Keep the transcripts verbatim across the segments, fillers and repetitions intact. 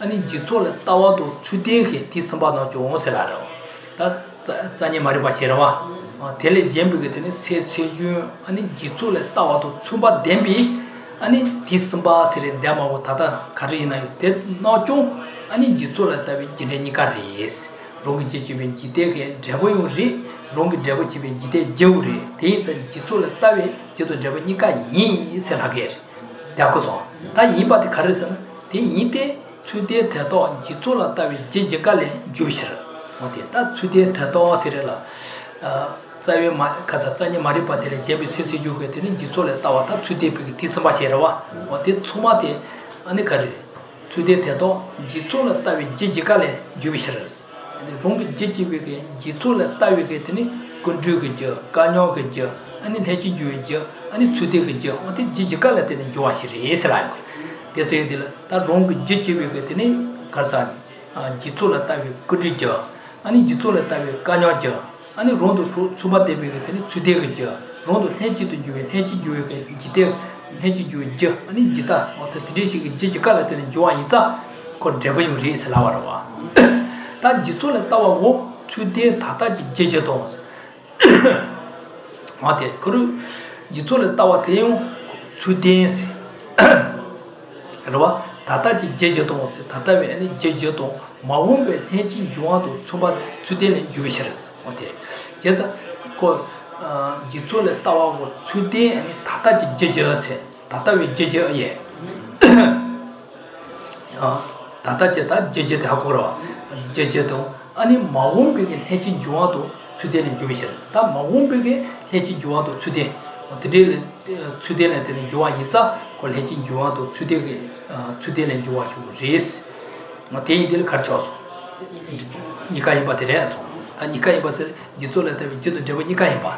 아니 지초를 따와도 주대게 디선바나 좋은세라요. 다 자니 말이 바시라와. 어 텔레 젬비게 되는 세세주 아니 지초를 따와도 추바 댐비 아니 디선바 세레 담아고 다다 가르이나요. 대노조 아니 지초를 따비 지레니까리스. 로기지 집에 지대게 잡어요리 롱이 잡어 집에 지대 제우리 대전 지초를 따비 제도 잡으니까 이 세라게. 야고소 다 이바데 가르서는 대 이때 Today, Tato, Jitola, Jijikale, Jubisher. What is that? Today, Tato, Cirilla, Savio Casatani, Maripatel, Jebis, Jugatin, Jitola, Tawata, today, Tisamacherava, what is Sumate, Anicari. Today, Tato, Jitola, Jijikale, Jubishers. And the Rung Jijiki, Jitola, Tavigatini, Kunduja, Ganyogaja, and in Hedjuja, and in Sudeja, what is Jijikale, and Joashiri, Israel. They that wrong Jichivikini, Kazan, Jitola Tavi, Kudija, and Jitola Tavi, Kanaja, and Rondo Subatevikini, Sudeja, Rondo Hedgiju, Hedgiju, Jite, Hedgiju, and Jita, or the tradition Jijikala and Joaniza, called Devilry Salava. That Jitola Tower walk two day Tataji Jijatons. What a Kuru Jitola Tower Teo, two days. Tataji Jejaton, Tatavi and Jejaton, Mawumbe, Henchi, Juanto, Suba, Sudan, Jewishers. Okay. Just called Jitola Tower, Sudan and Tataji Jejers, Tatavi Jejer, yeah. Tatacheta, Jejet Hakura, Jejeton, and in Mawumbe, Henchi, Juanto, Sudan, Jewishers. That Mawumbe, Henchi, Juanto, Sudan. Today, today, and the Joaniza, collecting Joanto, today, today, and Joachu race, Matin del Carchos, Nicaiba Tereso, and Nicaiba, Jitola, the Nicaiba,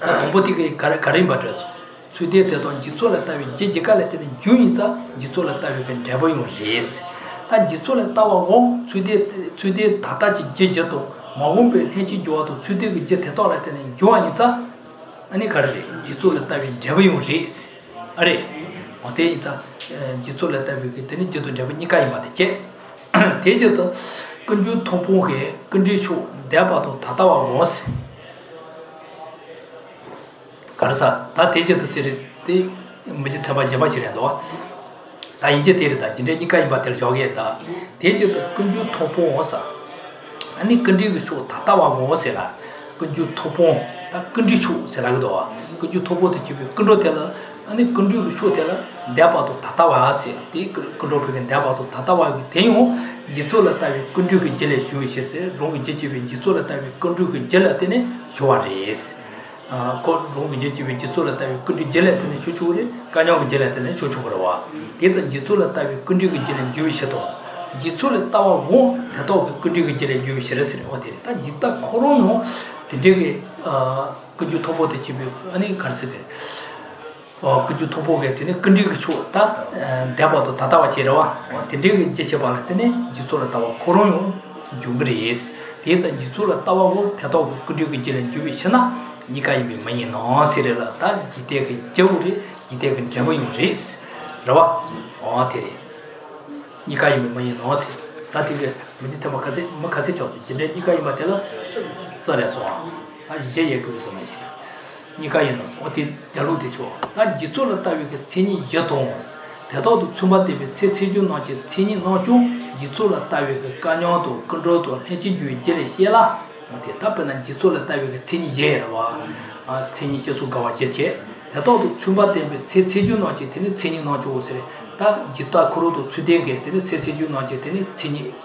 Tobotic Carimbatres, today, the Jitola, Jijicalet, and Juniza, Jitola, and Devoy race. That Jitola Tower won't today, today, Tataji Jijato, Mawumbe, Hedging Joato, today, Jetola, and Joaniza. Any carriage, Jitola Tavi, Devil race. Array, what is Jitola Tavi, Jito Javanica, but the check. Tejato, Kunju Topohe, Kunjishu, Dabato, Tatawa was Carsa, that teacher the city, the Majitaba Javachirado. I injected that Jenica Batel Jogeta. Teacher Kunju Topo was any Kunjishu, Tatawa was a Kunju Topon. Kundishu, Selagoa, could you talk about the Chibu Kundotella, and the Kundu Shotella, Daba to Tatawa, the Kundopi and Daba to Tatawa, Teno, Jitola Tavi, Kundu jealous, Roman Jichivin, Jitola Tavi, Kundu gelatine, Shuaris, called Roman Jichivin, Jitola Tavi, Kundu gelatine, Shuchuri, Kanyam gelatine, Shuchura. There's a Jitola Tavi, Kundu gelatine, Jewish at all. Jitola Tower won't at all Kundu gelatine, Jewish resident hotel. Jita Corono. 어 그주 토보대 집이 아니 가르세 어 그주 토보게 되네 근데 그다 대바도 다다와 지러와 근데 제시 봤더니 지소라 따와 코로나 중그리스 대전 지소라 따와고 대도 근데 그질 주비시나 니가 이미 많이 넣으시려라 다 지대게 저우리 지대게 잡은 리스 라와 어테리 니가 이미 많이 넣으시 다티게 무지차 막아서 막아서 줘 근데 니가 이마텔라 서려서 I jay Gusanation. Nikayanos, what did Jaluticho? That Jitola Tavik, Tini Jatons. Tato Tsumati, Sesiju Noche, Tini Nocho, Jitola Tavik, Ganoto, Condoto, Hedgiju, Jelisiela, what the Tapan and Jitola Tavik, Tini Jerawa, Tini Jesukawa Jete. Tato Tsumati, Sesiju Noche, Tini Nocho, that Jita Kuroto, Sudege, Sesiju Noche, Tini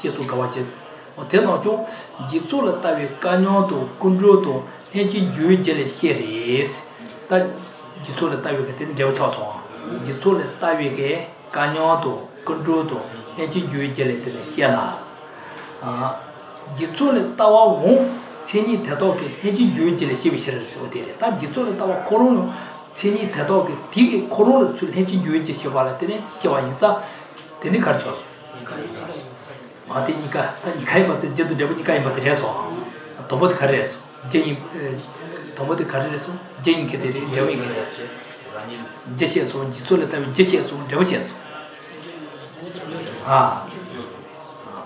Jesukawa Jete. Tenocho, Jitola Tavi, Ganoto, Kunjoto, Hedging Jujel Series, that Jitola Tavi, Jochoso, Jitola Tavi, Ganoto, Kunjoto, Hedging Jujel Selas. Jitola Tawa won't, Tini Tatoki, Hedging Jujel Series, that Jitola Tawa Corona, Tini Tatoki, Tiki Corona to Hedging Jujel Sevalatine, Sevanza, Tenicarchos. Matinica, Nicaiba, the Jabunica, but the Reso, Tomot Carres, Jane Tomot Carres, Jane Kitty, Javing, Jessie, so Jisola, Jessie, so Deviches. Ah,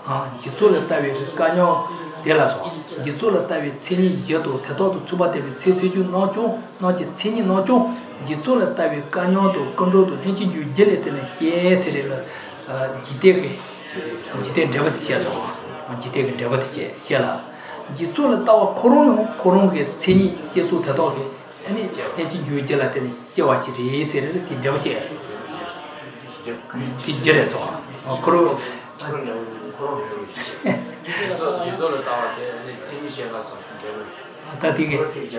啊，你做了单位是干娘得了嗦。 Yizula Tavi Tini Yato, Tato Tsuba Tavi Sisiju Nacho, not a Tini Nacho, Yizula Tavi Canyon to control to Hinchin, you did it in a yes, Giteke, Gitan Devatias, Giteke Devatia, Yella. Yizula Tower Corona, Coronga, Tini, Yesu Tato, and it's Hinchin, you gelatin, Yawachi, yes, Devatia. Jereso, or Coro. I think Tola Tavic,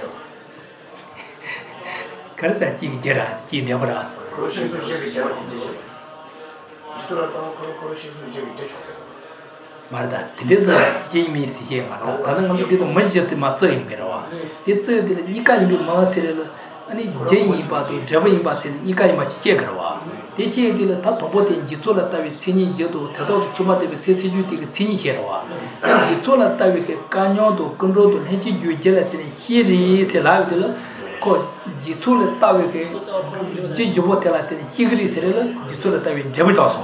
Canyon to control to Henty, you gelatin, here is a live dealer, called Gisola Tavic, Gijobotel, Higri Serella, Gisola Tavic, Devil Johnson.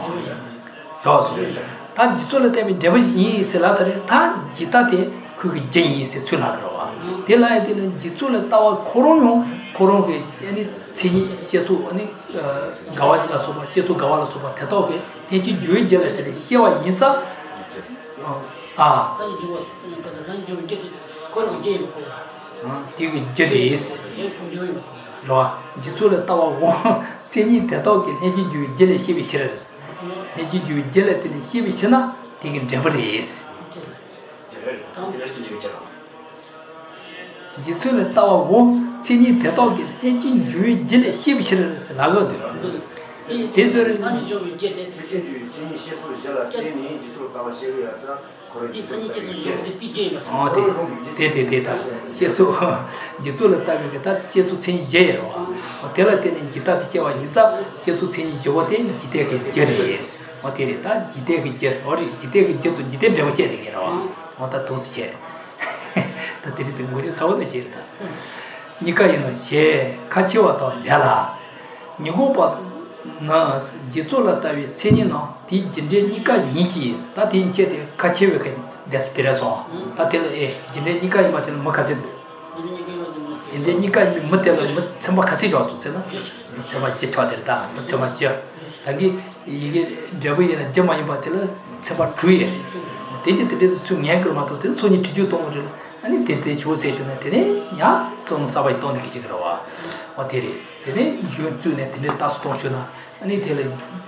That Gisola Tavic, Devil is a latter, that Gitate, Quick Jane is a Tulagroa. They lied in Gisola Tower, Corono, Coronge, and it's Sini, Jesu, and Gawala Soma, Jesu Gawala Soma, Tatoke, Henty, you gelatin, here in Ah, you get this. No, Jisula Tower won. Sending the dog and edging you jelly shivy shirts. Edging you gelatin shivy shana, taking devil is. Jisula Tower won. Sending the dog and edging you jelly shivy shirts. Oh, they did that. Jesu, you told the time that Jesu Tin Jail. Hotelatin and Gitatia is up, Jesu Tin Jotin, Gitaki Jerry's. Hotelita, Gitaki Jet, or Gitaki Jet to Gitan Jotin, you know, on that toast chair. That is the good sound of the chair. Nikaino, chair, Kachiwata, Dallas. You hope what? Nurse, Gisola Tavi, Tinino, Tigenica Yinchis, that in Chet Kachiwakan, that's the song. That is a Genenica Matel Mocasin. Genenica Matel Samacassi also, so much chatted down, but so much. Again, you get Javi and Jama in Batilla, so much tree. They did this to Yankramato, so you to do tomorrow, and it did the show session at the day, yeah, so Sabatonic Chigrova. What is it? Then you do net in the task function, and it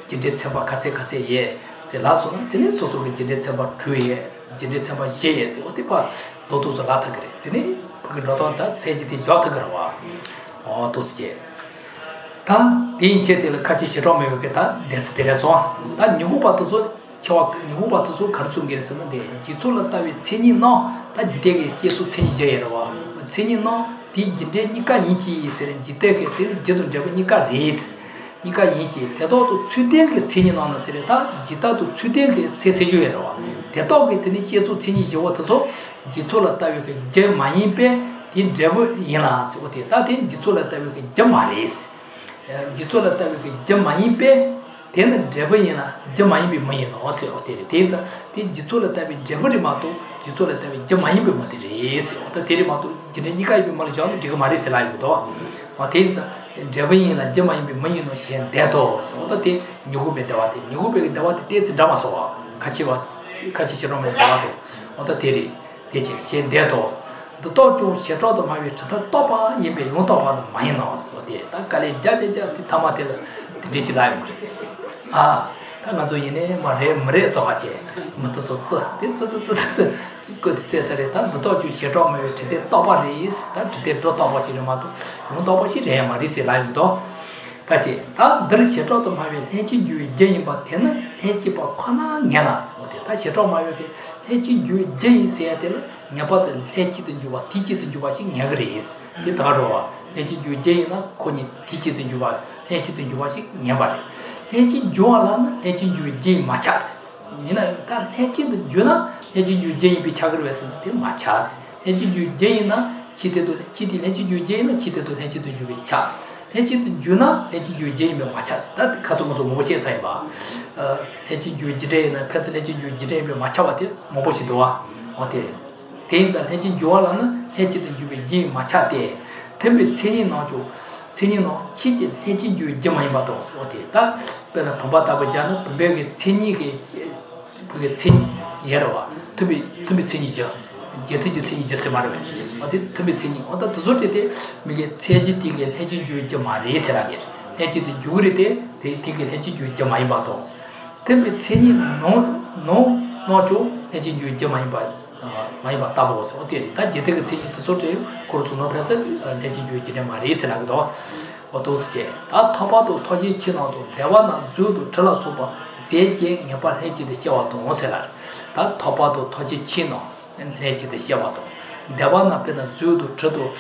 generates about Casacase, yeah, the last one, then it's also generates about two years, generates about years, what about Toto's latter, then not on that, says it is Jotagrava or Tosje. Tan, the inchetel catches Romeo, that's the song. That new Batazo, Chalk, new Batazo, Karsum gets on the day. Gisola Tavi Tini no, that you take it, Jesu Tinjairava, but Tini no. Nika Nichi is in Gitaka, Gentle Javanica race. Nika Nichi, Tato to Sudanke singing on a sereta, Gita to Sudanke Sesuero. Tato get in Jesu Tini Jotazo, Gisola Tavic Germaimpe, in Devil Yelas, what it is, Gisola Tavic Gemaris. Gisola Tavic Germaimpe, then Devilina, Gemaimbe Mayan also, or the theatre, then Gisola Tavic Jevodimato, Gisola Tavic Gemaimbe Materis, or the Terrimato. Genetica be Marjan, Gigomaris alive door. Matinza, Javin and Gemma in Mino Shen Datos, or the Nubi Dawati, Nubi Dawati dates Damaso, Kachiwa, Kachirom Davato, or the Terry, teaching Shen Datos. The Tocho Shetrot married to the Topa, Yimbe Yotapa, Minos, or the Kale Jaja Tamatil, the Dish Library. Ah, Tamazoine, Mare Mresoache, Matosotsa, this good Cesare, the Totu Shedrom, the top is that the top of Chilamato, no top of Chilama, this is a live door. Cati, that there is a lot of my ancient Jew, Jane, but ten, ancient Pacana, Yanas, or the Tashetron, my ancient Jew, Jane, Seattle, Nabat, and ancient Juba, teach it to Jubashing Yagris, the Taroa, ancient Jew, Jane, Connie, teach it to Juba, ancient Jubashing Yabari, ancient Joalan, ancient Jew, Jane, Machas, you know, ancient Juna. Eugene be Chagres and Machas. Eugene cheated to cheating, Eugene cheated to Henchi to Jubicha. 대치 주나 대치 주제면 맞았어. 나 가정에서 뭐 세상에 봐. 어, 대치 주제는 패스레지 주제면 맞아 왔대. 뭐 보시도 와. 어때? 대인자 대치 주얼은 대치도 주제 맞았대. 템비 체니 나죠. 체니 너 치지 대치 주제 많이 받아. 어때다? 내가 바바다 보잖아. 분명히 체니게 그게 체니 얘로 와. 템비 템비 체니죠. 제트지 체니죠. 세 말을 해. 어디든지 어떤 도저히 미게 체지티게 해지주의 좀 아래서라게 해지도 주를 때 되게 해지주의 좀 많이 봐도 때문에 체니 노노 노조 해지주의 좀 많이 봐 많이 봤다고 해서 어디 다 제대로 체지도 소리 고르스노 그래서 해지주의 좀 아래서라고도 어떻게 다 타봐도 터지 지나도 대화나 주도 틀어서 봐 제제 옆에 해지도 셔와도 오세라 다 타봐도 터지 지나 해지도 셔와도 대화는 앞에는 수도 저도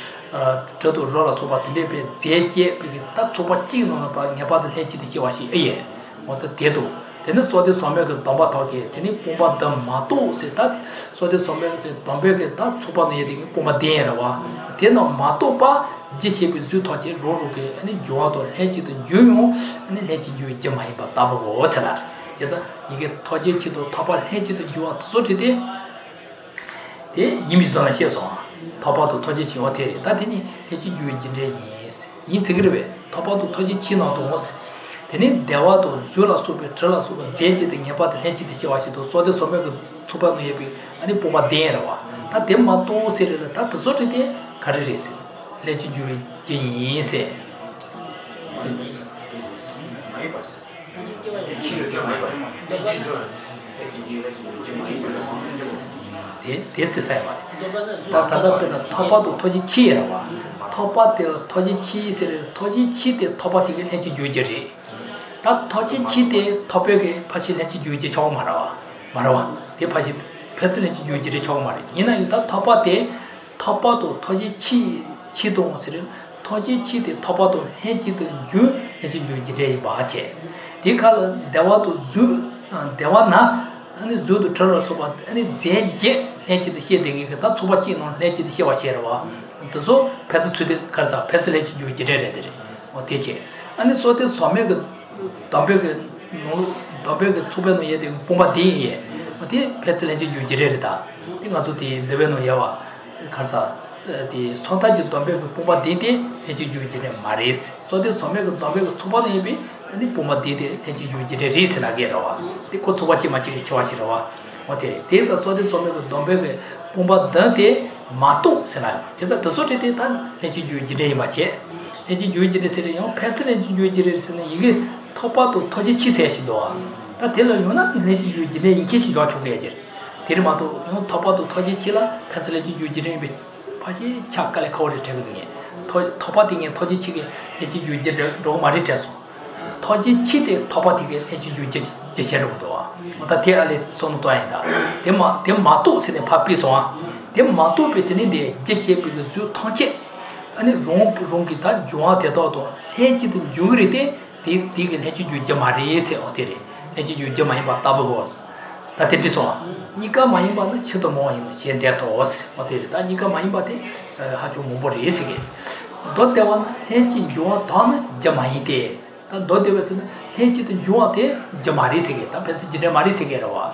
저도 저라서 봤는데 제게 다 초바 찍는 거 해봐도 해지듯이 와시 예 어떤 대도 되는 소대 소매가 넘어 더게 되니 뽑아다 마도 세다 소대 소매한테 담배게 다 초바는 얘기 뽑아 대라와 되는 마도 봐 지식이 수터지 로로게 아니 좋아도 해지든 유용 아니 해지 유지 많이 봤다 보고 오잖아 그래서 이게 터지지도 타발 해지도 유아 소리대 이미 전에 시에서 더봐도 터지지 못해. 다더니 해지 주인들이 인생그룹에 더봐도 터지지 않아도 되니 대화도 줄어서고 줄어서고 제제된 해봐도 해지듯이 시와시도 소대 소매가 초반에 해비 아니 보마 대라와 다 대마도 세를 다 저렇게 가르리스 해지 주인이 인세 됐어 사이와 다 다다다 타바도 터지 치에라와 타바도 터지 치세를 터지 치대 타바티게 해지 주제리 다 터지 치대 타벽에 파신 해지 주제 처음 말아와 말아와 대 파신 패스레지 주제리 처음 말이 이나 다 타바대 타바도 터지 치 치동세를 터지 치대 타바도 해지든 주 해지 주제리 마체 이칼 대와도 주 대와나스 아니 저도 저러서 봐. 아니 제제 해지도 시대기가 다 초바치는 해지도 시와시라와. 그래서 패스 주대 가서 패스레지 주지래래. 어떻게? 아니 소대 소매가 담배가 담배가 초변에 얘도 봄바디에. 어디 패스레지 주지래다. 이거 저기 레베노 야와 가서 이 소다지 담배가 봄바디에 해지 주지래 말이스. 소대 소매가 담배가 초반에 입이 아니 봄바디에 해지 주지래 리스라게라와. देखो सुबह ची मची की चवाची रवा होते हैं तेल तो सोते सोमे को दोंबे के पुंबा दंते मातो सेनायो जैसा दसों टेटे था ऐसी जुईजिरे ही मचे ऐसी जुईजिरे से ले याँ पैसे ले जुईजिरे से ने ये थोपा तो थोड़ी चीज़ ऐसी दोआ ता तेल लो ना ऐसी जुईजिरे इनके शिकार चुके हैं जर तेरे मातो याँ थोपा तो थोड़ी चीला पैसे ले जुईजिरे भी पाजी चाकले कोडे ठेके दिए थोपा दिए थोड़ी चीज़े ऐसी जुईजिरे रो मारे टेसो 터지 치대 터바티게 해지 주제 제셔로도와 뭐다 대알에 손도아이다 대마 대마도 세네 파피소아 대마도 베트니데 제셰비도 주 터지 아니 롱 롱기다 좋아대도도 해지도 주리데 디디게 해지 주제 마리에세 어디래 해지 주제 많이 받다보고스 다테티소아 니가 많이 받는 시도 모이는 시엔데토스 어디래다 니가 많이 받대 하죠 모버리에세게 또 대원 해지 좋아다는 제마이데스 दो दिवस ने है चित जो आते जमारी से गया तब ऐसे जिधर मारी से गया रहा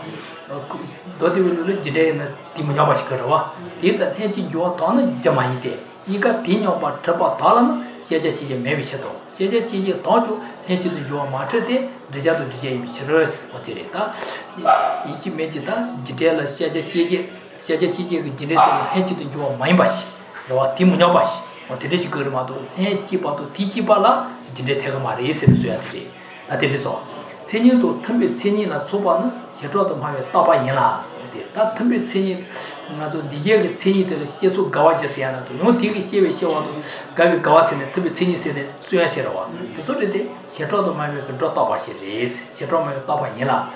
दो दिवस ने जिधर न तीन जापाश कर रहा ये तो है चित जो आता न जमाई थे ये का तीन जापा ठप्पा ताला न शेष चीजें मैं बिचता हूँ शेष चीजें ताजो है चित जो मार्चे थे रिज़ा तो रिज़ा बिचरस होती रहता ये चीज मैं चिता जिधर शेष चीजें शेष चीजें जिधर 어디든지 걸어마도 해지봐도 뒤지봐라 진짜 태가 말이 있어야 돼. 나들이서 세니도 텀베 세니나 소바는 제도도 마음에 따바이나. 다 텀베 세니 나도 니제게 세니들 계속 가와져서 하나도 요 되게 시에 시와도 가비 가와서는 텀베 세니 세네 수야셔와. 그소리데 제도도 마음에 그 따바시리스. 제도만 따바이나.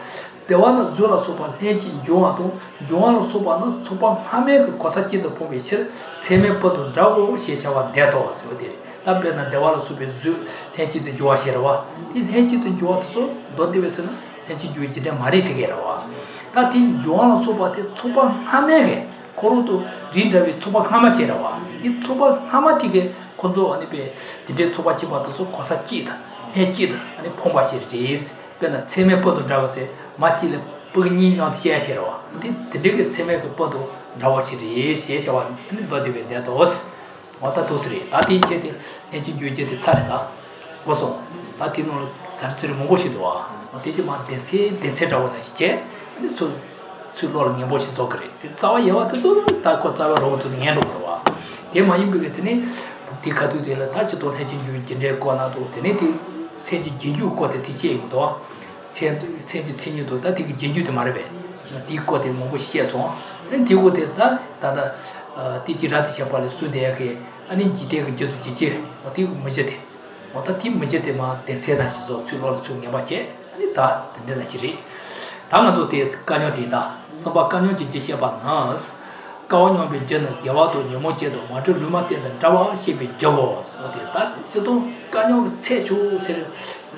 대화는 주로 소반 해지 요아도 요아로 소반은 소반 함에 그 거사치도 보면 실 세매포도 라고 시샤와 대도 소디 답변은 대화로 소비 주 해지도 좋아시라와 이 해지도 좋아서 너디베스는 해지 주의지대 말이시게라와 다티 요아로 소바테 소반 함에 고로도 리더비 소반 함아시라와 이 소반 함아티게 혼조 아니 배 진짜 초바치 받아서 고사 찌다 해찌다 아니 폼바시 레스 그러나 세메 포도 잡아서 마치를 뿌니 녀티에 싫어 근데 되게 세메 포도 잡아서 레스 예셔와 근데 버디베 되다스 왔다 도스리 아티 제데 에지 주제데 차르다 고소 아티노 자르트를 먹고시도 와 어디지 만데세 데세라고 나시제 근데 저 출로를 내보시서 그래 자와 예와도 다 고자로 로도 내놓고 ये मायने भी कहते हैं दिखा तो दिला था जो तो है जिंजू जिंजू को ना तो तेरे ती से जिंजू को ते तीजे एक तो से से जिंजू तो ताकि जिंजू तुम्हारे बे ती को ते मुंबई से सों इन ती को ते ता तादा तीजी रात से पाले सुधे के अने जिते के जो तो जिजे और ती मजे थे और ती मजे थे मां ते से ना जो चुलो चुने बचे अने ता ते ना चिरे तांगा जो ते कान्यो ते ता सब कान्यो जिजे से Banas Kawan yang berjalan jauh tu nyamu jadu, macam rumah tiada jauh, si berjauh. Soalnya tak, sedo kawan sejuk sel,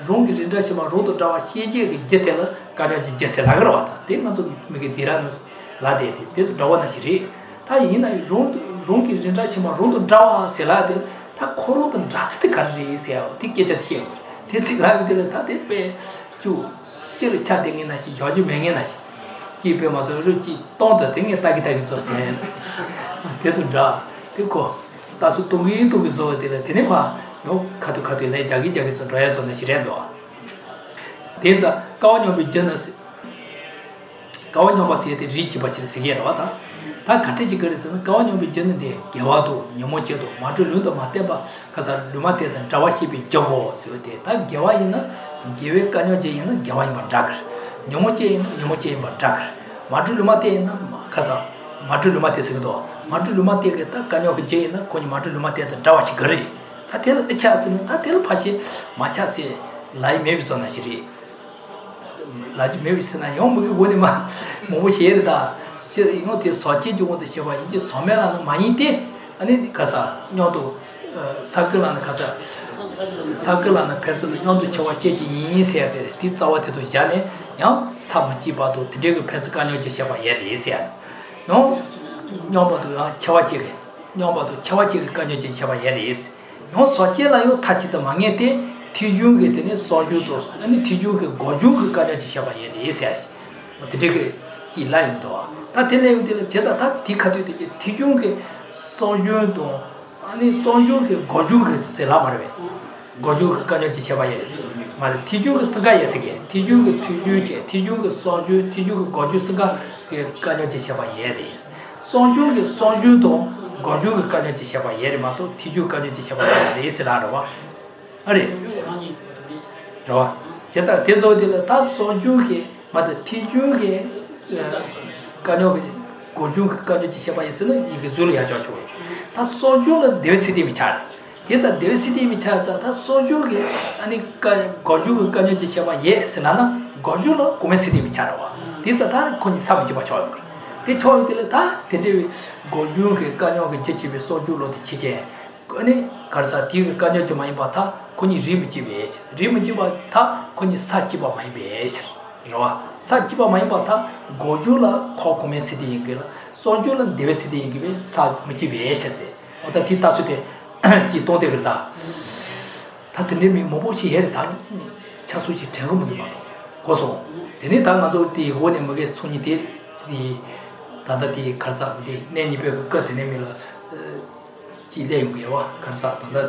rong kita semua rong tu jauh, si je jatuh, kawan je selagar wata. Tengah tu mungkin diran lada itu, itu jauh nasi re. Tapi ini rong rong kita semua rong tu jauh selada, tak koru tu rastik kerja siapa, tiga jatuh siapa. Tapi sekarang kita tak dapat ju, jadi cakap dengan nasi, jadi mengen nasi. Jibe masuk rujuk, tonton dengan tak kita bisanya. Tiada dah, tiko. Tasu tunggu itu bisanya tidak. Tiada apa, yo katu katu lagi jagi jagi soalnya soalnya sih rendah. Tiada kawan yang berjalan, kawan yang masih ada rich baca segera wata. Tak khati juga resana kawan yang berjalan dia gewatu, nyamuci tu, matu luda mati apa, kasar luda tiada cawasi bijawo sebetulnya. Tak gewai na, gewek kanyo je na gewai berdagar. Nyomoche, nyomoche berdagar. Madu luma tiada, kasar. Madu luma tiada segitu. Madu luma tiada kita kanyo kerja, na kau ni madu luma tiada dawa si gari. Tatil icha asli, tatil pasi maca si lai mevisa na siri. Lai mevisa na, yang mungkin boleh mah, mungkin share dah. Ini orang tiada sahaja juga tiada siapa, ini samela na main tiada. Ani kasar, yang tu sakila na kasar. Sakila na perasa, yang tu cewa cici ini siapa, tiada cawa tiada jalan. Yang sama ciba tu, tiada kepercayaan juga siapa yang lesian. Yang, yang baru yang cawa ciri, yang baru cawa ciri kepercayaan juga siapa yang les. Yang sahaja lah yang tak cita mangai te, tujuh ke tene sahaja tu, ni tujuh ke goju ke kepercayaan juga siapa yang lesian. Tiada cila yang tu. Tapi cila yang tu, jeda tak dikatakan tu tujuh ke sahaja tu, ni sahaja ke goju ke selamat ber. Goju ke kepercayaan juga siapa yang les. मारे तीजू के सगा ये सगे तीजू के तीजू के तीजू के सौजू तीजू के गौजू सगा के कान्यो जैसे बात ये रही सौजू के सौजू तो गौजू के कान्यो जैसे बात ये रही मातो तीजू कान्यो जैसे बात ये रही सिला रहा अरे रहा जैसा तेजो दिला ता सौजू के मातो तीजू के कान्यो के गौजू के कान्यो जैसे बात ये सिला ये जुलिया जाचुए ता सौजू ने देवसिद्धि बिचार येता देवसिद्धि मिचार जाता सोजू के अनेक गौजू कान्यो जैसे बात ये सिलाना गौजू लो कुमेसिद्धि मिचार हुआ तीस जाता कोनी सब जीवा चोर तीस चोर इतने ता तेरे गौजू के कान्यो के जैसे भी सोजू लो दिच्छे अनेक कर्जाती के कान्यो जमाई बाता कोनी रिम जीवे रिम जीवा था कोनी साची बा माई बेश रवा साची बा माई बाता गौजू ला खो कुमेसिद्धि के ला सोजू ला देवसिद्धि के भी साच मची बेश से और ता तीता सुते 지도 되겠다. 다들 님이 뭐보시 해를 다 차수지 대로부터 봐도 고소. 되네 당마저 뒤 원에 먹에 손이 될 이 다다디 갈사비 내니베 그 되네밀 지대용이와 갈사 다다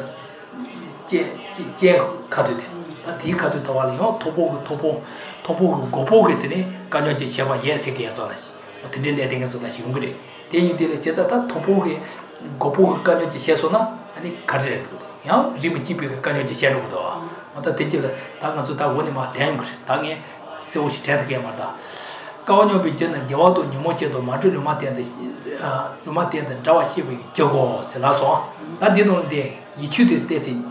제 지제 카드데. 아디 카드 도와요. 도보 도보 도보 고보게 되네. 간여지 제가 예색해서 다시. 어떻게 내대서 다시 용그래. 대인들의 제자다 도보게 고보 간여지 제소나 아니 가르쳐야 되거든. 야, 지금 집에 가는 게 제일 좋거든. 맞다. 대체로 당은 좋다. 원이 막 대응 그래. 당에 세우시 되게 말다. 가원요 비전은 겨와도 니모체도 마트로 마트한테 아, 마트한테 자와시비 저거 셀아서. 나 되는데 이치도 되지.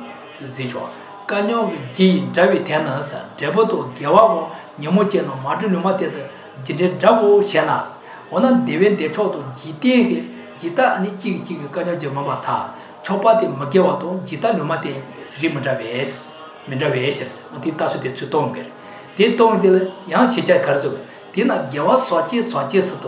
지죠. 가녀 지 자비 되나서. 대보도 겨와고 니모체는 마트로 마트한테 진짜 자고 셀아서. 오늘 대변 대초도 지대게 지다 아니 지지가 가녀 좀 맞다. छोपाते मक्के वातो जिता नुमाते रिमंडवेश मंडवेशस अंतिता सुते चुतोंगे ते तों दिले यहाँ शिक्षा कर चुके ते ना ग्यावा स्वाचे स्वाचे सतो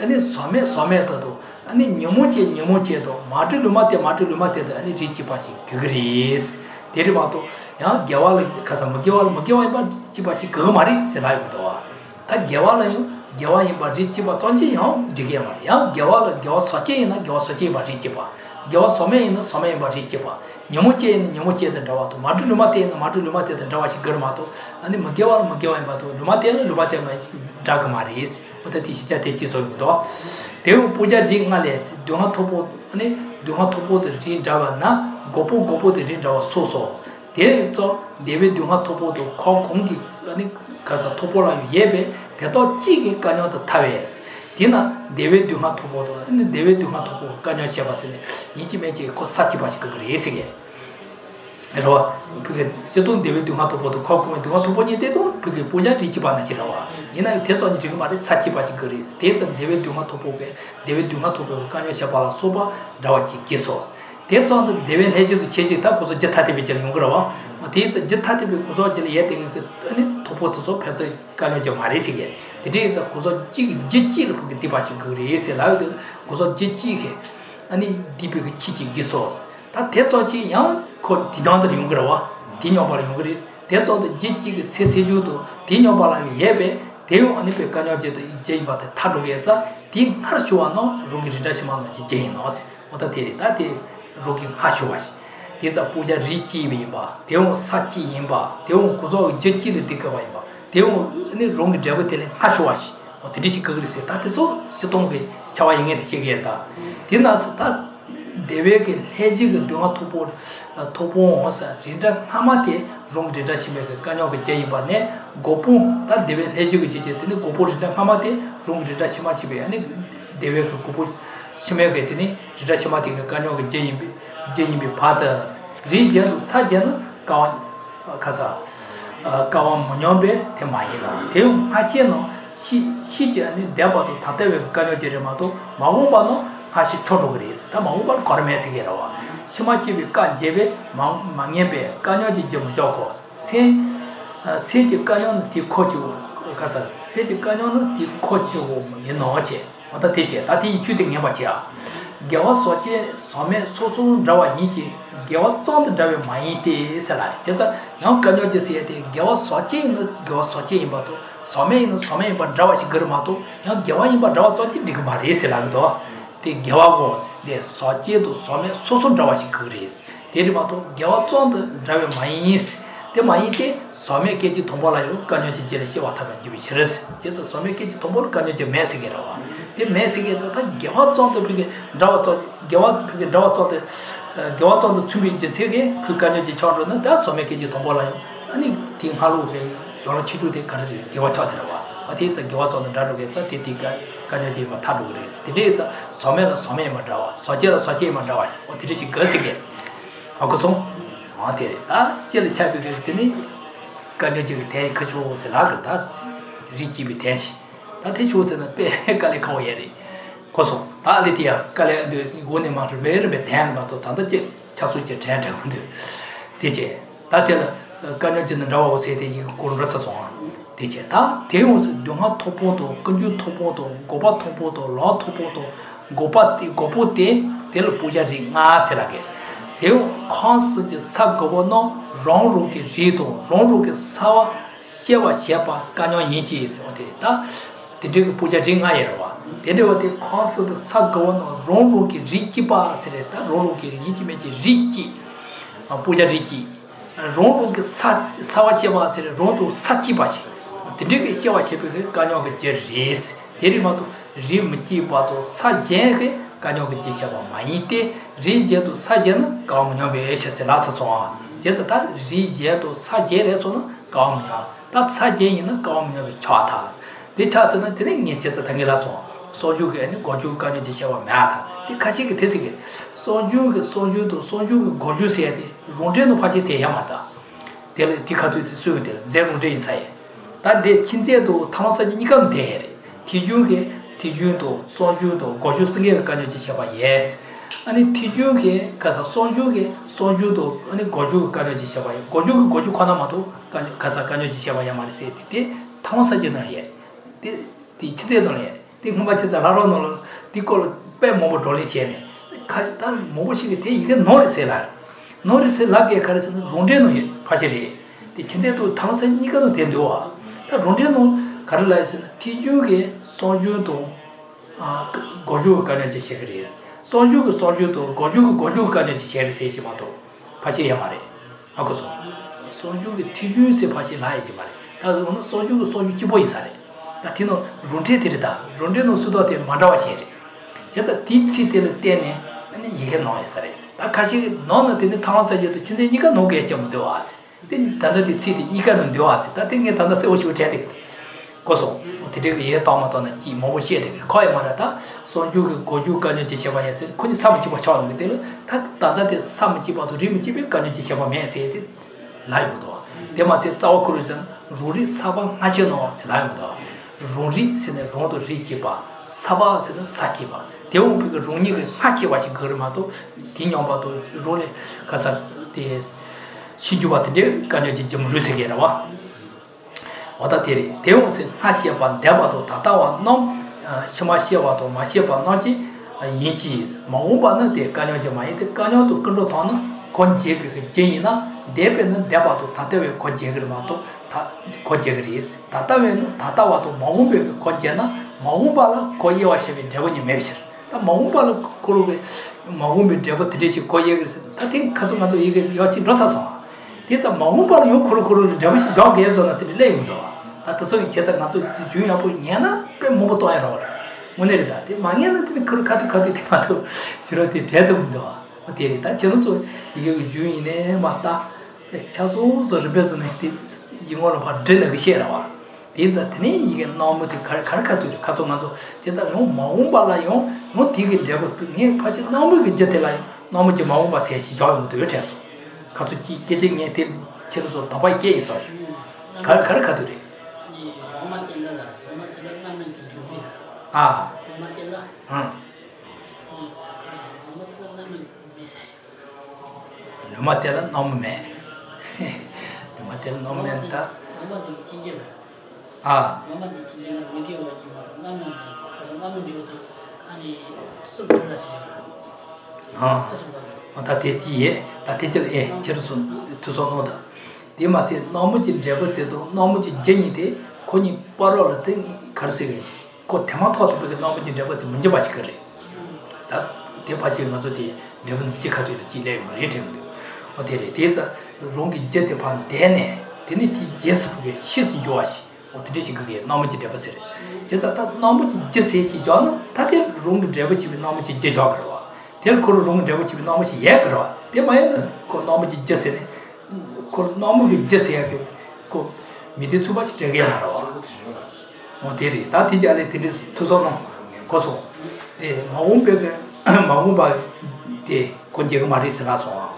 अने स्वामे स्वामे तो and then Yomoche, Yomocheto, Martin Lumate, Martin Lumate, and it's Chipashi, Gugris, Terimato, Yaval, Casamakival, Makiwa, Chipashi, Kumari, Seragoa. That Gavala, Gawai, Bajichiba, Sonji, Digema, Gavala, Gawsachi, and Gawsachi, Bajichiba, Gawsome, and Some Bajichiba, Yomoche, and Yomoche, the Davato, Martin Lumate, and Martin Lumate, the Davashi Gurmato, and the Makiwa, Makiwa, Lumate, Lumate, Dagmaris. The teacher teaches of the door. They will put a ring unless do not topo any do not topo the ring javana, gopo gopo the ring jaw so so. They so they will do not topo to call congi and Casa Topola Yebe, they thought Chigi Gano the Taves. Dina, they will do not topo and they will do not topo Gano Chavasine, Ichimachi, Cosachibachi race again. And what? They don't do not topo to call congi, do not topo, they don't put Puja Richibana Chirawa. In a test on such a particular state, and David Dumatopoke, David Dumatopoke, Kanyashabala Soba, Dawachi Gisos. Test on the David Hedges to change it up was a jetativic and Grava, but it's a jetativic Kuzoji yet in any topotoso Pensa Kanaja Marisigan. The days of Kuzoji Jichi Dibashi Grace allowed Kuzoji and the deep Chichi Gisos. That test on she young called Dinanda Yungrava, Dino Barangris, test on the Jichi Sesijudo, Dino Barang Yebe. They only pick a jay but the Tarueta, Ding Harshuano, Rugi Dashman, Janos, or the Tirati, Rugi Hashuash. It's a Puja Richi Viva, they own Sachi Imba, they own Kuzo Jichi the Dikawaiba, they own any Rugi Devatil Hashuash, or the Dishikuri Tatiso, Sitongi, Chawaying at Shigeta. Dinas that they wake a hedging do not topo topons, Rida Hamate, Rugi Dashimaka, Kanoga Jay Bane. Gopu, that they will educate in the Gopu Hamate, Rum Didashimachi, and they will Gopu Shimagatini, Didashimatic, Gano, Jamie, Jamie Pathers, Region, Sajan, Kawan Casa, Kawan Monobe, Temaina, Tim Hasiano, Shi and Deba to Tatev, Gano Jeremato, Mahubano, Hashi Chodoris, the Mahuban Cormesigera, Shimachi, Kanjebe, Mangabe, Gano Jimjoko, say. Sage Gayon di Cocho, Casa, Sage Gayon di Cocho, Yenoche, or the teacher, that he shooting Yabatia. Gawasoche, Some, Sosu, Drawa Yichi, Gawaton, Drawa Maiti, Sala, Jetta, young Ganoja said, Gawasoche, Gawasoche, but Some, Some, but Drawashi Gurmato, young Gawain, but Drawasoche, Digmari Selando, the Gawagos, the Soche to Some, Sosu Drawashi Kuris, Dedimato, Gawaton, Drawa Mais, the Maite. Some cage tombola, Ganoji Jersey, whatever Jewish rest. Just a some cage tombol, Ganoji Messigawa. The Messigator Gavats on the big Dawson, Gavat, Dawson, Gavats on the Tsubi Jessica, Kukanoji Children, that's some cage tombola, and Tim Haru, Yonachitu, Gavatawa. But it's a Gavats on the Darugata, Titika, Ganoji Mataburis. The days are some and some Madawa, Sajera Saji Madawa, or Tidishi Gersigan. Okoson, ah, silly chapter. Take control of the latter, that Richie Vitesh. That is chosen a Calicoyeri. Coso, Alitia, Calia, the Gunimar, very betan, but Tantachet, Chasucha, Tanta, Teacher, Tatel, Ganogen and Dow said you could rest on. Teacher, that Teos do not topoto, conju topoto, gobat topoto, law topoto, gopati, gopote, tell Pujaji, Maselage. They constant subgoverno. Wrong rookie, Rito, wrong rookie, Sawa, Sheva, Shepa, Ganyon Yichis, or the Dig Pujajing Iowa. They were the constant subgown of wrong rookie, Richiba, Sereta, wrong rookie, Yichimachi, Richi, Pujarichi, and wrong rookie, Sawa Sheva, said, wrong to Sachibashi. The Dig Sheva Shepa, Ganyon Jerris, Terimato, Rimchibato, Sajen, Ganyon Jeshava, Maite, Rijia to Sajan, Gaman Yavish, and last song. Just that Rijet or Sajeres on Gamia, that Sajay in the Gamia with Chata. The Chasan didn't get just a Tangelason. So you can go to Ganjisha matter. The Kashik is it. So you, so you to so you go to say it. Rondeno Pachite Yamata. Tell it to the suit, zero day inside. That day Chinzeto, Tamasanikam Terry. Tijuke, Tijuto, so you to go to Singapore Ganjisha, yes. And Tijuke, Casa Sonjuke. Sonjudo, and Goju Ganoji Shawai, Goju Goju Kanamato, Casa Ganoji Shawayaman said, Town Sajana yet. The Chidon yet. The Mubaches are Ronald, the call 배 몸을 돌리지네. 가지다 몸이 돼 이게 노르세라. 노르세라게 가르치는 론데노이 사실이. 이 진짜도 당선이가도 된대와. 다 론데노 가르라에서 티주게 소주도 아 고주가까지 체크해. 소주고 소주도 고주고 고주까지 체크해지 마도. 사실이야 말이야. 하고서 소주게 티주세 사실 나이지 말이야. 다 오늘 소주고 소주 집어 있어래. 나티노 론데들이다. 론데노 수도한테 만나와시래. 제가 디치들 때문에 이게 나와 있어요. 나 같이 너한테 당황스럽게 진짜 네가 너게 좀 되어왔어. 근데 단어들 치디 네가는 되어왔어. 다 땡게 단어 세우시고 되네. 고소. 되게 얘 담아다는 지 먹으셔야 돼. 거의 말하다. 손주 고주까지 지셔봐야지. 군이 삼십 번 처음 그때는 딱 단어들 삼십 번도 리미 집까지 지셔봐면서 돼. 라이브도. 대마세 자오크르전 루리 사방 하셔노 라이브도. 루리 세네 로도 리치바. 사바스는 사치바. 대웅비가 롱이가 사치바신 걸음아도 딩영바도 롤에 가서 시주바트들 가녀진 좀 루세게라와. 어다테리 대웅은 하시아반 대바도 다다와 놈 시마시아와도 마시아반 나지 인지 마오바는 데 가녀진 마이데 가녀도 끌로다는 건제비가 제이나 대변은 대바도 다대외 건제그마도 다 건제그리스 다다외는 다다와도 마오베 건제나 마우바라 고이와시빈 대본이 맵실. 나 마우바라 고르게 마우미 대본 드리시 고이에서 다팅 가서 가서 이게 여친 러사서. 진짜 마우바라 요 고르고르 대본이 저게서나 들레임도. 나타서 제가 가서 중요한 거 있냐나? 그 뭐부터 해라. 오늘이다. 망년한테 그걸 가도 가도 돼도 저한테 대도도. 어디에다 저는서 이게 주인에 맞다. 자소서 저변에 이거는 봐 되는 게 싫어와. 이자더니 이게 너무 갈 갈까도 가져가서 제가 너무 발라요. 뭐 되게 되고 그냥 같이 너무 괜찮대요. 너무 좀 마음 봐서지 저도 됐어. 가서 지 계정에 될 제로서 더 밖에 있어. 갈 갈까도 돼. 이 엄마 땡겨라. 엄마 땡겨라면 좀 아. 엄마 땡겨라. 응. 엄마 땡겨라 너무 매. 엄마 땡겨 너무 매다. 엄마 땡겨 아. 아. 다 대지에 다 대지에 저선 두선오다. 대마세 너무지 레버트도 너무지 제니데 코니 빠로를 땡 가르세게. 그 대마토도 그게 너무지 레버트 문제 받지 그래. 다 대파지 맞어디 레븐지 가도를 지내요. 이래도. 어디에 대자 롱이 제때 반 대네. 대니티 예스게 시스 요아시. 어떻게 그게 너무 지대버스래. 제가 다 너무 지제시 전 다들 롱 드래버집이 너무 지제셔 그러와. 델코로 롱 드래버집이 너무 예 그러와. 대마에는 그 너무 지제세네. 그 너무 지제세야게 그 미드 추바시 되게 하러. 뭐 데리 다 디자레 데리 투소는 고소. 예, 마음벽에 마음바 데 건제가 말이 있어서.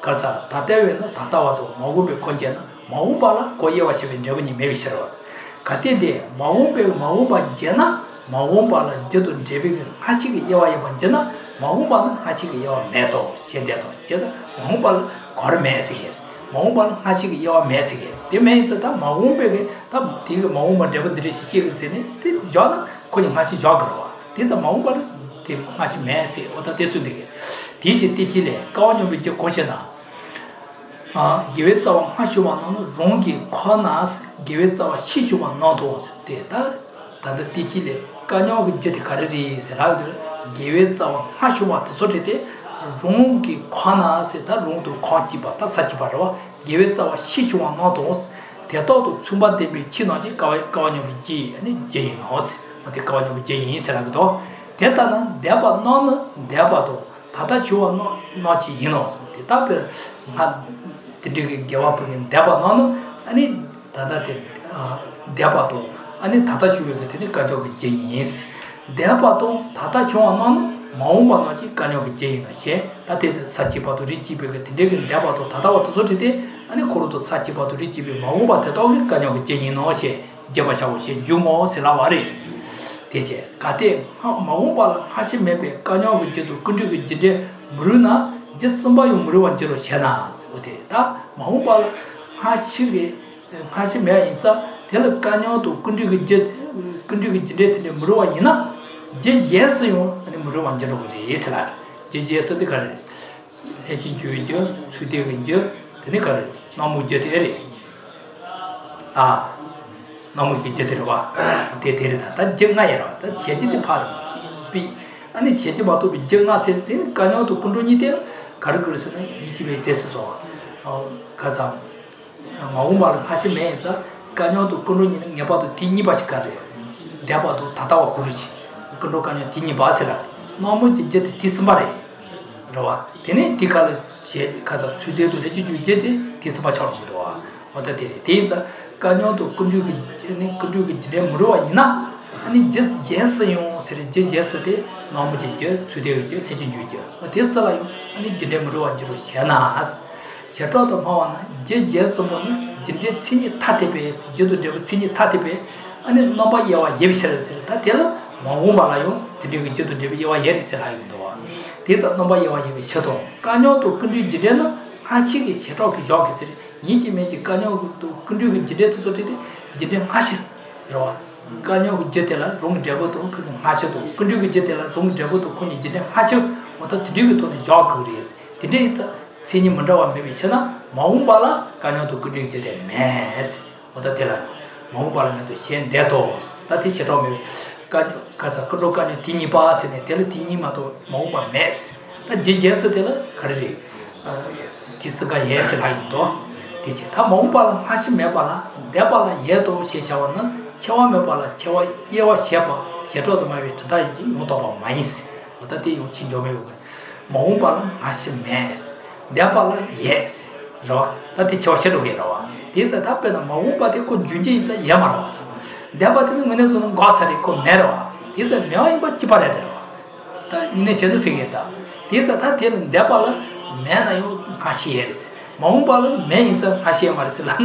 가서 다 대회는 다 따와도 마음벽 건제는 마음바라 고예와시빈 레버니 매비셔. 가때데 마음배 마음바 제나 마음바는 제도 레비가 하시기 예와에 번제나 마음바는 하시기 예와 매도 제대로 제가 마음바를 걸매세요. 마음바는 하시기 예와 매세요. 데메이트다 마음배게 다 디가 마음바 레버들이 시시글세네. 데 저는 거기 마시 저거와. 데서 마음바를 데 마시 매세 어다 데수되게. 디시 디치네 가원이 저 고셔나 아, 기회자와 하시와는 롱기 코나스 기회자와 시주와 나도스 데이터 다들 디지레 간역이 제대 가르리 사람들 기회자와 하시와도 소리데 롱기 코나스다 롱도 코치바다 사치바로 기회자와 시주와 나도스 데이터도 춤바데 미치나지 가와가와니지 아니 제인호스 어디 가와니 제인 사람도 데이터는 대바 너는 대바도 다다 주어 나지 이노스 데이터 되게 개와뿐인 대바는 아니 다다데 아 대바도 아니 다다주게 되게 가족이 제인스 대바도 다다주는 마음만하지 가족이 제인스에 다데 사치바도 리치베게 되게 대바도 다다와도 소리데 아니 고로도 사치바도 리치베 마음바도 가족이 제인스에 제바샤오시 유모 셀라와리 되제 가데 마음바 하시메베 가족이 제도 근데 제데 무르나 제스바요 무르완제로 샤나 어디다 마음발 하시게 하시면 인자 될 가녀도 근데 근데 근데 물어와이나 제예스요 아니 물어 만져로 예스라 제예스 되거든 에지 교이죠 수대근죠 되니까 너무 제대로 아 너무 제대로 와 대대로다 다 정가야라 다 제대로 파 아니 제대로도 정가 될때 가능도 군론이 돼 가르그르서는 이 집에 됐어서 어 가서 마음을 하시면서 가능도 군론이는 여봐도 뒤니 바시카래 대봐도 다다와 그러지 그로 가냐 뒤니 바세라 너무 진짜 디스마래 그러와 걔네 디칼 제 가서 주대도 되지 주제대 디스마처럼 그러와 어떻게 대자 가냐도 근육이 얘네 근육이 지레 물어와이나 아니 just yes요 세레 just yes대 너무 진짜 주대게 되지 주제 어땠어요 아니 지레 물어와지로 샤나스 샤토도 마와나 just yes면 진짜 친이 타대베 저도 되고 친이 타대베 아니 너바 야와 예비셔서 다 되라 माँगो मालायो तेरे को जेतो जेबी ये वाले ये रिश्ता है उन दोवा तेरा नंबर ये वाले ये छतो कान्यो तो कंट्री जिले ना आशी के छतो की जाके से ये जी में जी कान्यो तो कंट्री के जिले तो सोते थे जिले आशी रहा कान्यो के जेते ला रोंग जाबो तो फिर आशी तो कंट्री के जेते ला रोंग जाबो तो कोनी जिले आशी मतलब तेरे को तो ने जाग हो रही है तेरे इस सीनी मंडवा में भी चला माँगो माला कान्यो तो कंट्री के जेते मैस मतलब तेरा माँगो माला में तो शेन देतो ताकि छतो में 가서 그로까지 뒤니 바스네 될 뒤니마도 뭐가 메스 다 제제스 될 거리 아 기스가 예스 가인도 되지 다 뭐가 하시 매발아 대발아 얘도 셰샤원은 쳬와 매발아 쳬와 얘와 셰바 쳬도도 말이 다지 못하고 마이스 어떻게 요 진정해 뭐가 하시 메스 대발아 예스 저 다티 쳬셔도 해라와 되자 답변은 뭐가 되고 주제이자 야마라 대바트는 문에서는 과찰이 있고 내려와. 이제 매우 집안에 들어와. 다 니네 제대로 생겼다. 이제 다 되는 대발은 매나요 가시 예스. 마음발은 매인자 가시에 말했으나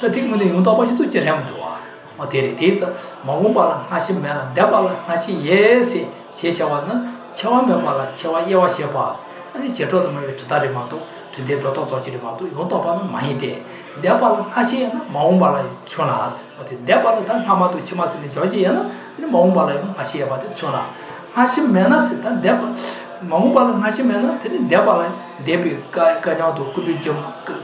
또 뒷문에 용도바시도 제대로 들어와. 어디에 대자 마음발은 가시 매나 대발은 가시 예스. 제샤와는 처음에 말아 처와 예와시에 봐. 아니 제대로 말 듣다리 마도 되게 보통 소치리 마도 용도바는 많이 돼. 대발은 가시에 마음발이 촌아스. 대발은 단 아마도 심하시는 저지에는 마음발은 가시에 봐도 촌아. 하시면은 단 대발 마음발은 하시면은 되게 대발은 대비 가가도 꾸르죠.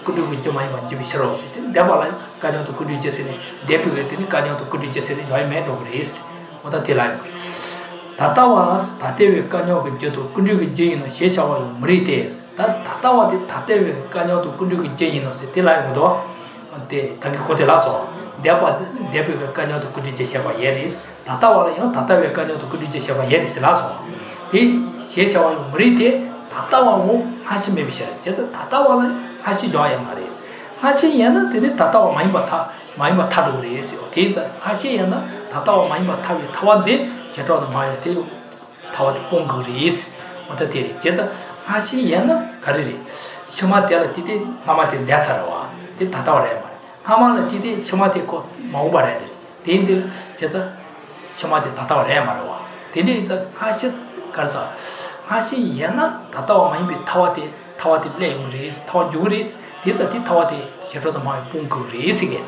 꾸르죠 많이 만지 비스러워서 대발은 가도 꾸르죠 세네. 대비 같은 가도 꾸르죠 세네 저희 매도 그래스. 뭐다 될아요. 다타와스 다테외 가녀 그저도 꾸르게 제이는 셰샤와 머리대 다다와 다테베 가녀도 근육이 제이노세 텔라이고도 안테 당고텔라서 대바 대베 가녀도 근육이 제샤바 예리스 다다와요 다다베 가녀도 근육이 제샤바 예리스라서 이 제샤와 머리테 다다와고 하시메 비셔 제가 다다와는 하시 좋아해 말이스 하시 얘는 되게 다다와 많이 받아 많이 받아도 그래요 대자 하시 얘는 다다와 많이 받아요 타와데 제가 많이 돼요 타와데 봉거리스 어떻게 제가 하시 얘는 가르리 심마테라 티데 마마테 냐차라와 티 다다와래 하마는 티데 심마테 코 마우바래데 딘데 제자 심마테 다다와래 말와 딘데 이제 하시 가서 하시 얘는 다다와 마이비 타와데 타와데 레무리스 타와주리스 디자 티 타와데 제로도 마이 봉그리스게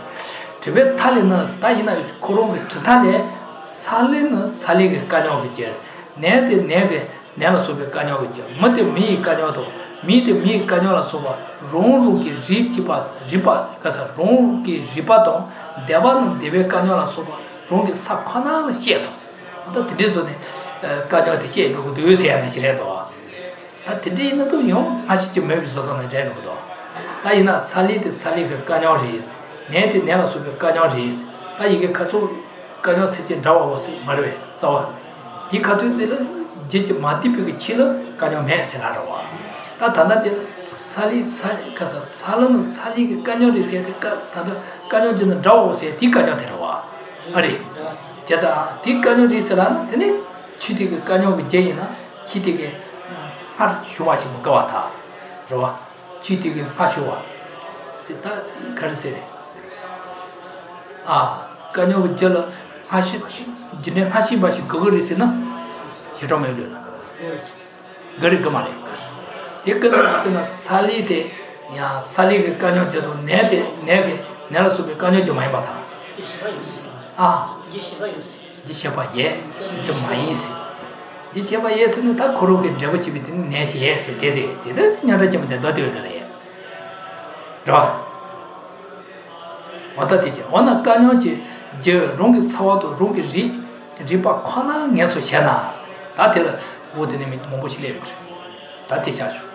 제베 탈레나 스타이나 코로미 트탈레 살레나 살리게 까녀오게 네데 네게 내가 소비 까냐고죠. 맞대 미 까냐도 미대 미 까냐라 소바 롱루기 리치바 리바 가서 롱기 리바도 대바는 대베 까냐라 소바 롱기 사파나 셰도. 또 드리존에 까냐한테 셰도 되세야는 싫어도. 아 드리나도 요 아시지 매비서는 되는거도. 나이나 살리드 살리가 까냐리스. 내한테 내가 소비 까냐리스. 아 이게 가서 까냐 세진 나와서 말해. 자와. 이 카드들 제제 마티피기 칠어 가녀 메세라로와 다 단단데 살이 살 가서 살은 살이 가녀리세 될까 다들 가녀지는 라오세 디가녀데로와 아리 제자 디가녀리세라는 되네 치디가 가녀기 제이나 치디게 아 쇼와시 먹어와타 로와 치디게 파쇼와 세타 가르세레 아 가녀 절어 하시 지네 하시 바시 거거리세나 제로메르 거리가마레 예컨대 살리데 야 살리게 까녀져도 내데 내게 내로서베 까녀져 많이 받아 아 지시바요스 지시바예 좀 많이스 Jishyaba yesne ta koroke dreba chibitin nes yes tese tede nyara chimde dotyo dare. Ra. Wata tije ona kanyo je je rong sawa do rong ri riba khana ngeso shena. Ta tele wodene mit mongo chile. Ta tisha.